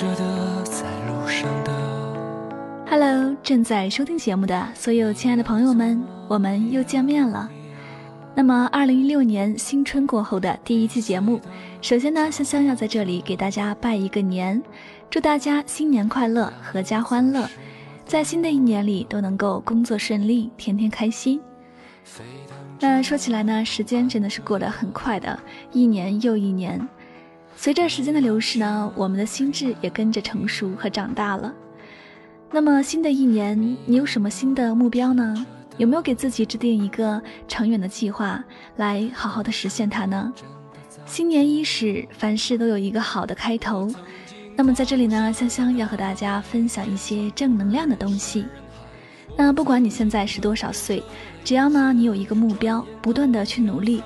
着的，在路上的。Hello， 正在收听节目的所有亲爱的朋友们，我们又见面了。那么2016年新春过后的第一期节目，首先呢，香香要在这里给大家拜一个年，祝大家新年快乐，阖家欢乐，在新的一年里都能够工作顺利，天天开心。那说起来呢，时间真的是过得很快的，一年又一年。随着时间的流逝呢，我们的心智也跟着成熟和长大了。那么新的一年，你有什么新的目标呢？有没有给自己制定一个长远的计划来好好的实现它呢？新年伊始，凡事都有一个好的开头。那么在这里呢，香香要和大家分享一些正能量的东西。那不管你现在是多少岁，只要呢你有一个目标，不断的去努力，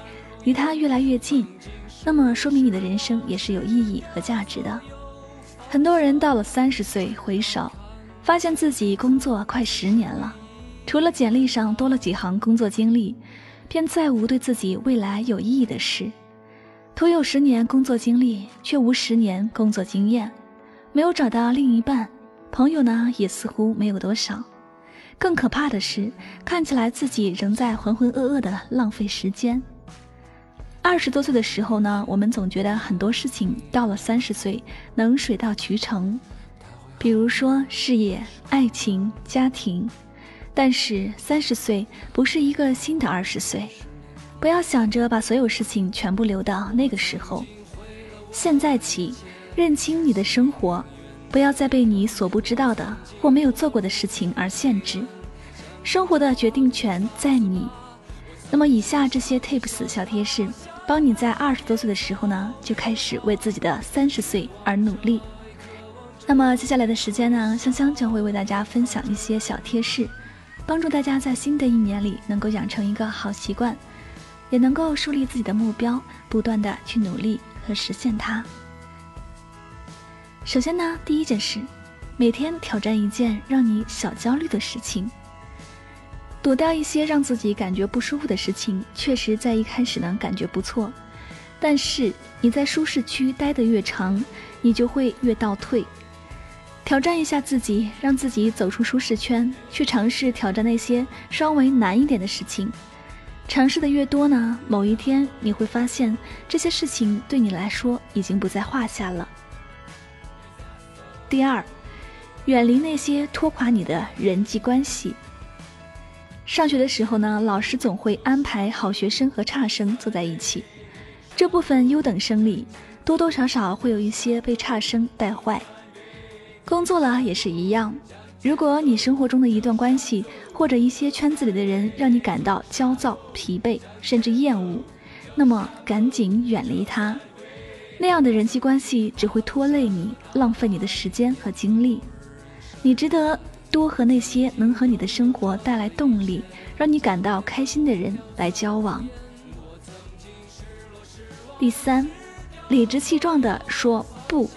离它越来越近，那么说明你的人生也是有意义和价值的。很多人到了30岁回首，发现自己工作快10年了，除了简历上多了几行工作经历，便再无对自己未来有意义的事。徒有10年工作经历，却无10年工作经验，没有找到另一半，朋友呢也似乎没有多少。更可怕的是，看起来自己仍在浑浑噩噩地浪费时间。20多岁的时候呢，我们总觉得很多事情到了30岁能水到渠成，比如说事业、爱情、家庭。但是30岁不是一个新的20岁，不要想着把所有事情全部留到那个时候。现在起，认清你的生活，不要再被你所不知道的或没有做过的事情而限制，生活的决定权在你。那么以下这些 tips 小贴士，帮你在20多岁的时候呢，就开始为自己的30岁而努力。那么接下来的时间呢，香香将会为大家分享一些小贴士，帮助大家在新的一年里能够养成一个好习惯，也能够树立自己的目标，不断的去努力和实现它。首先呢，第一件事，每天挑战一件让你小焦虑的事情。躲掉一些让自己感觉不舒服的事情，确实在一开始呢感觉不错，但是你在舒适区待得越长，你就会越倒退。挑战一下自己，让自己走出舒适圈，去尝试挑战那些稍微难一点的事情。尝试的越多呢，某一天你会发现这些事情对你来说已经不在话下了。第二，远离那些拖垮你的人际关系。上学的时候呢，老师总会安排好学生和差生坐在一起，这部分优等生里，多多少少会有一些被差生带坏。工作了也是一样，如果你生活中的一段关系或者一些圈子里的人让你感到焦躁、疲惫，甚至厌恶，那么赶紧远离他。那样的人际关系只会拖累你，浪费你的时间和精力。你值得多和那些能和你的生活带来动力，让你感到开心的人来交往。第三，理直气壮地说不。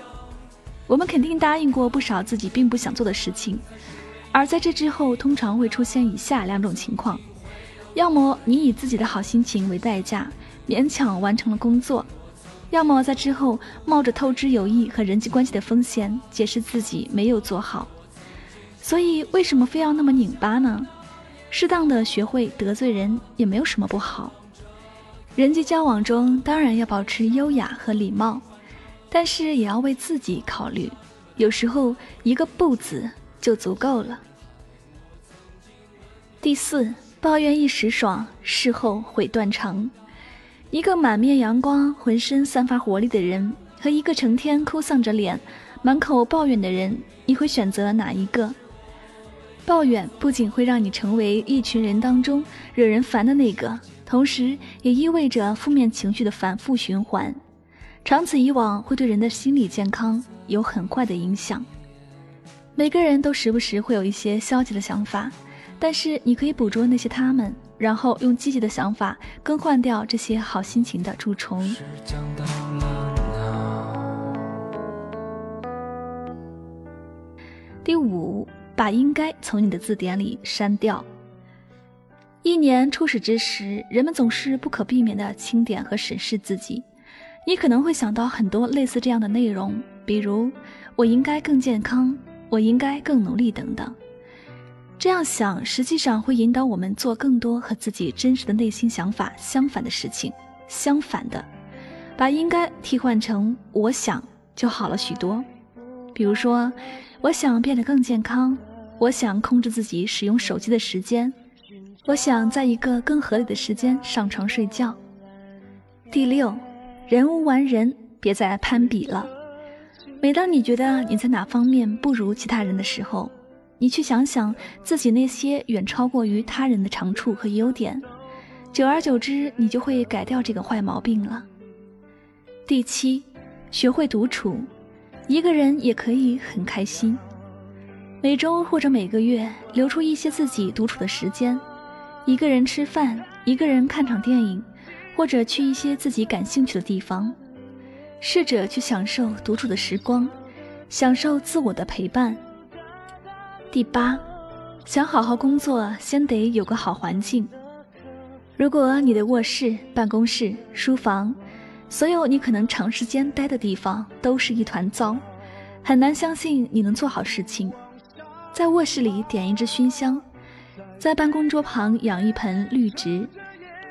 我们肯定答应过不少自己并不想做的事情，而在这之后，通常会出现以下2种情况：要么你以自己的好心情为代价，勉强完成了工作；要么在之后冒着透支友谊和人际关系的风险，解释自己没有做好。所以为什么非要那么拧巴呢？适当的学会得罪人也没有什么不好。人际交往中当然要保持优雅和礼貌，但是也要为自己考虑，有时候一个不字就足够了。第4，抱怨一时爽，事后悔断肠。一个满面阳光、浑身散发活力的人和一个成天哭丧着脸、满口抱怨的人，你会选择哪一个？抱怨不仅会让你成为一群人当中惹人烦的那个，同时也意味着负面情绪的反复循环，长此以往会对人的心理健康有很坏的影响。每个人都时不时会有一些消极的想法，但是你可以捕捉那些他们，然后用积极的想法更换掉这些好心情的蛀虫。第5，把应该从你的字典里删掉。一年初始之时，人们总是不可避免地清点和审视自己，你可能会想到很多类似这样的内容，比如我应该更健康，我应该更努力等等。这样想实际上会引导我们做更多和自己真实的内心想法相反的事情。相反的，把应该替换成我想就好了许多。比如说，我想变得更健康，我想控制自己使用手机的时间，我想在一个更合理的时间上床睡觉。第6，人无完人，别再攀比了。每当你觉得你在哪方面不如其他人的时候，你去想想自己那些远超过于他人的长处和优点，久而久之你就会改掉这个坏毛病了。第7，学会独处，一个人也可以很开心。每周或者每个月留出一些自己独处的时间，一个人吃饭，一个人看场电影，或者去一些自己感兴趣的地方，试着去享受独处的时光，享受自我的陪伴。第8，想好好工作，先得有个好环境。如果你的卧室、办公室、书房，所有你可能长时间待的地方都是一团糟，很难相信你能做好事情。在卧室里点一支熏香，在办公桌旁养一盆绿植，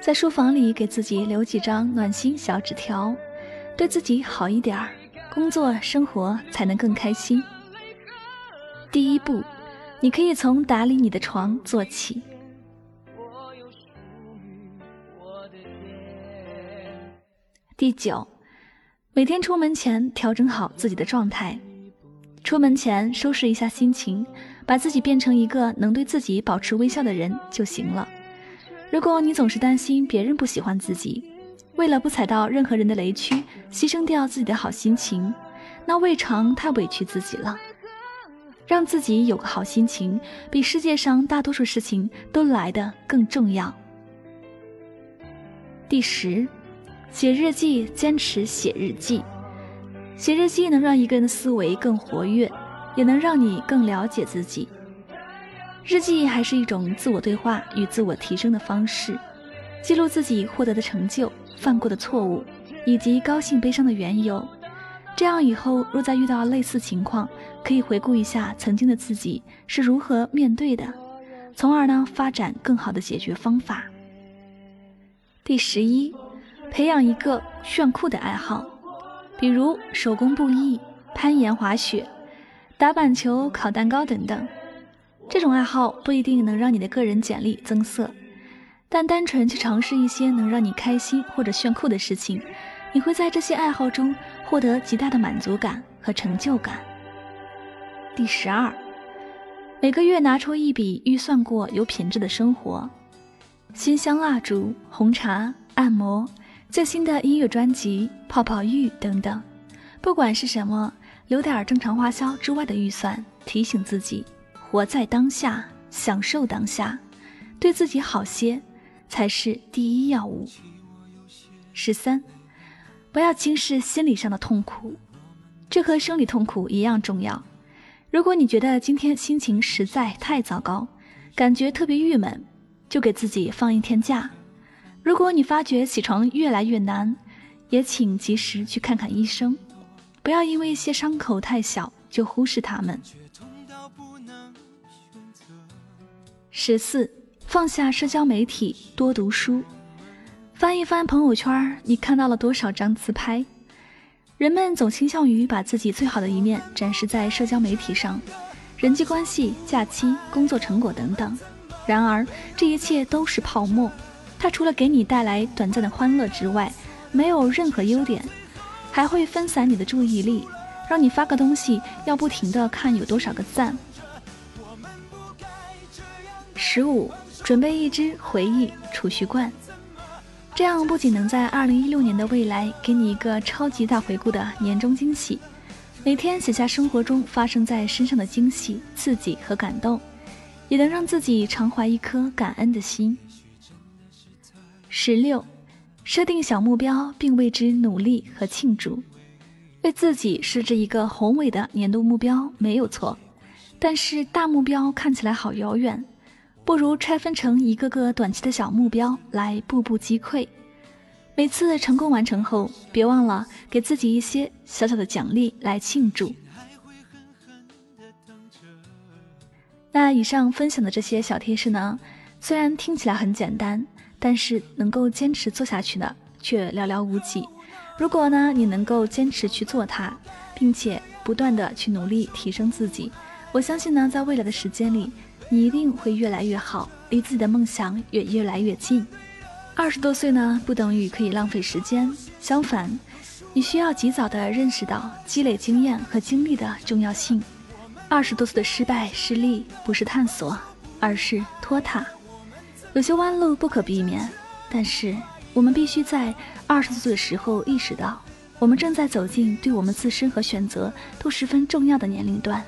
在书房里给自己留几张暖心小纸条，对自己好一点，工作生活才能更开心。第1步，你可以从打理你的床做起。第9，每天出门前调整好自己的状态。出门前收拾一下心情，把自己变成一个能对自己保持微笑的人就行了。如果你总是担心别人不喜欢自己，为了不踩到任何人的雷区，牺牲掉自己的好心情，那未尝太委屈自己了。让自己有个好心情，比世界上大多数事情都来得更重要。第10，写日记，坚持写日记。写日记能让一个人的思维更活跃，也能让你更了解自己。日记还是一种自我对话与自我提升的方式，记录自己获得的成就、犯过的错误，以及高兴悲伤的缘由。这样以后若再遇到类似情况，可以回顾一下曾经的自己是如何面对的，从而呢发展更好的解决方法。第11，培养一个炫酷的爱好，比如手工布艺、攀岩、滑雪、打板球、烤蛋糕等等。这种爱好不一定能让你的个人简历增色，但单纯去尝试一些能让你开心或者炫酷的事情，你会在这些爱好中获得极大的满足感和成就感。第12，每个月拿出一笔预算过有品质的生活。熏香蜡烛、红茶、按摩、最新的音乐专辑、泡泡浴等等，不管是什么，留点正常花销之外的预算，提醒自己活在当下，享受当下，对自己好些，才是第一要务。13，不要轻视心理上的痛苦，这和生理痛苦一样重要。如果你觉得今天心情实在太糟糕，感觉特别郁闷，就给自己放一天假。如果你发觉起床越来越难，也请及时去看看医生，不要因为一些伤口太小就忽视它们。14，放下社交媒体，多读书。翻一翻朋友圈，你看到了多少张自拍？人们总倾向于把自己最好的一面展示在社交媒体上，人际关系、假期、工作成果等等。然而，这一切都是泡沫，它除了给你带来短暂的欢乐之外，没有任何优点，还会分散你的注意力，让你发个东西要不停地看有多少个赞。15，准备一支回忆储蓄罐，这样不仅能在2016年的未来给你一个超级大回顾的年终惊喜，每天写下生活中发生在身上的惊喜、刺激和感动，也能让自己常怀一颗感恩的心。16，设定小目标并为之努力和庆祝，为自己设置一个宏伟的年度目标没有错，但是大目标看起来好遥远。不如拆分成一个个短期的小目标来步步击溃，每次成功完成后，别忘了给自己一些小小的奖励来庆祝。那以上分享的这些小贴士呢，虽然听起来很简单，但是能够坚持做下去的却寥寥无几。如果呢，你能够坚持去做它，并且不断的去努力提升自己，我相信呢，在未来的时间里，你一定会越来越好，离自己的梦想也越来越近。20多岁呢，不等于可以浪费时间，相反，你需要及早的认识到积累经验和经历的重要性。20多岁的失败失利不是探索，而是拖沓。有些弯路不可避免，但是我们必须在20多岁的时候意识到，我们正在走进对我们自身和选择都十分重要的年龄段。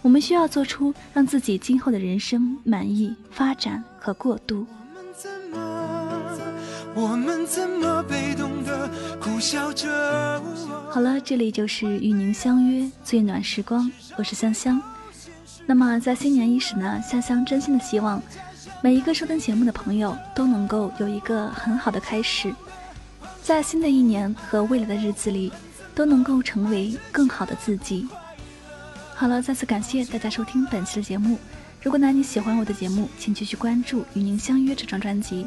我们需要做出让自己今后的人生满意、发展和过渡。我们怎么被动的苦笑着。好了，这里就是与您相约最暖时光，我是香香。那么在新年伊始呢，香香真心的希望每一个收听节目的朋友都能够有一个很好的开始，在新的一年和未来的日子里，都能够成为更好的自己。好了，再次感谢大家收听本期的节目。如果呢你喜欢我的节目，请继续关注《与您相约》这张专辑。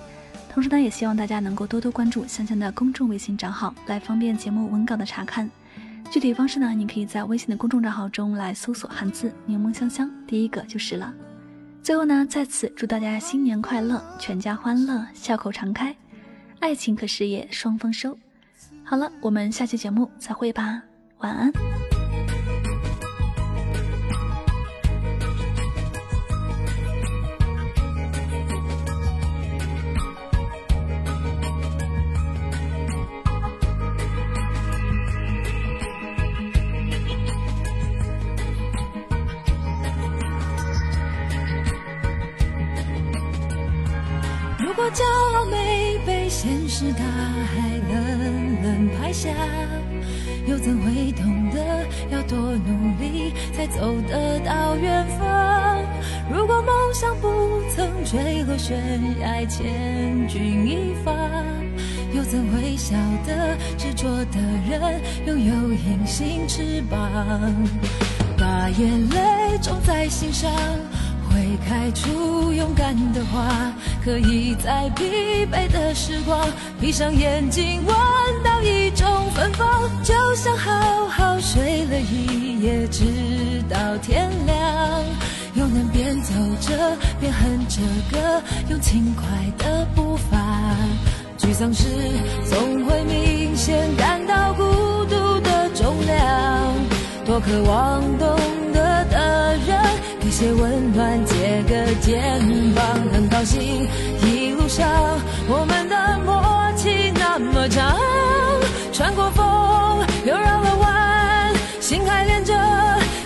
同时呢，也希望大家能够多多关注香香的公众微信账号，来方便节目文稿的查看。具体方式呢，你可以在微信的公众账号中来搜索汉字“柠檬香香”，第一个就是了。最后呢，再次祝大家新年快乐，全家欢乐，笑口常开，爱情和事业双丰收。好了，我们下期节目再会吧，晚安。如果骄傲没被现实大海冷冷拍下，又怎会懂得要多努力才走得到远方？如果梦想不曾坠落悬崖，千钧一发，又怎会晓得执着的人拥有隐形翅膀？把眼泪种在心上，会开出勇敢的花，可以在疲惫的时光闭上眼睛，闻到一种芬芳，就像好好睡了一夜直到天亮，又能边走着边哼着歌，用轻快的步伐。沮丧时总会明显感到孤独的重量，多渴望懂得的人一些温暖，借个肩膀。很高兴一路上我们的默契那么长，穿过风又绕了弯，心还连着，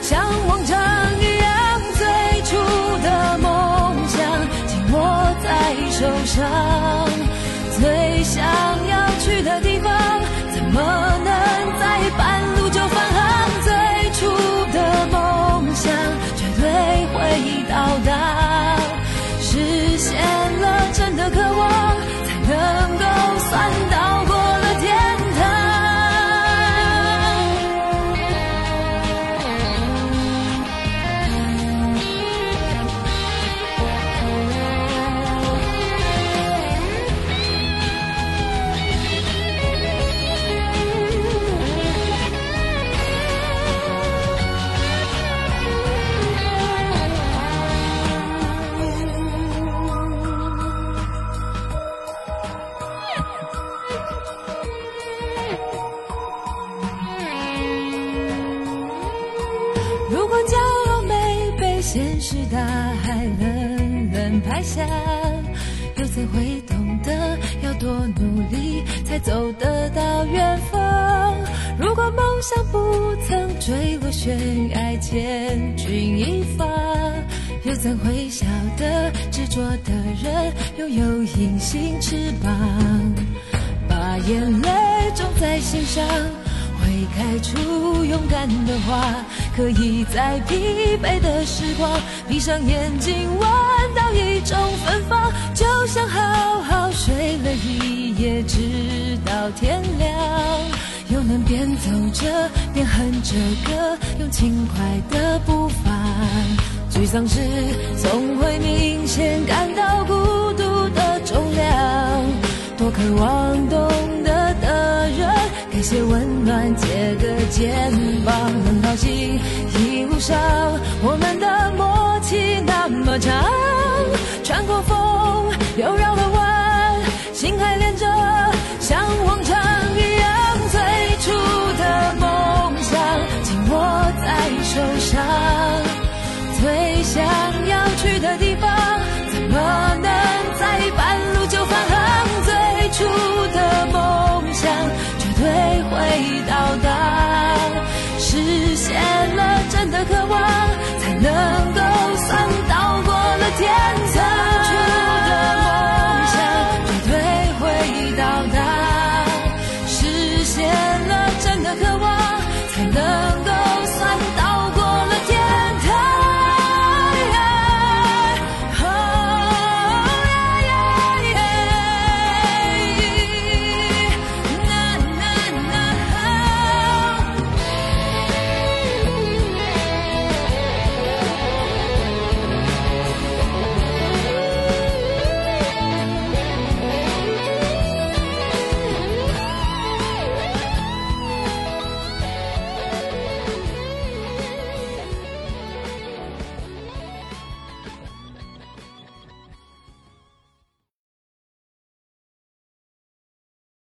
像往常一样。最初的梦想紧握在手上，最想要去的地方怎么能在半路就返航？最初的梦想会到达，实现了真的渴望，才能够算到过了天大海冷冷拍下，又怎会懂得要多努力才走得到远方？如果梦想不曾坠落悬崖，千钧一发，又怎会晓得执着的人拥有隐形翅膀？把眼泪种在心上，会开出勇敢的花，可以在疲惫的时光闭上眼睛，闻到一种芬芳，就像好好睡了一夜睡直到天亮，又能边走着边哼着歌，用轻快的步伐。沮丧时总会明显感到孤独的重量，多渴望懂得的人给些温暖，借个肩膀，能掏心一路上我们的默契那么长，穿过风又绕了弯，心还连着，像往常一样。最初的梦想紧握在手上，最想要去的地方，怎么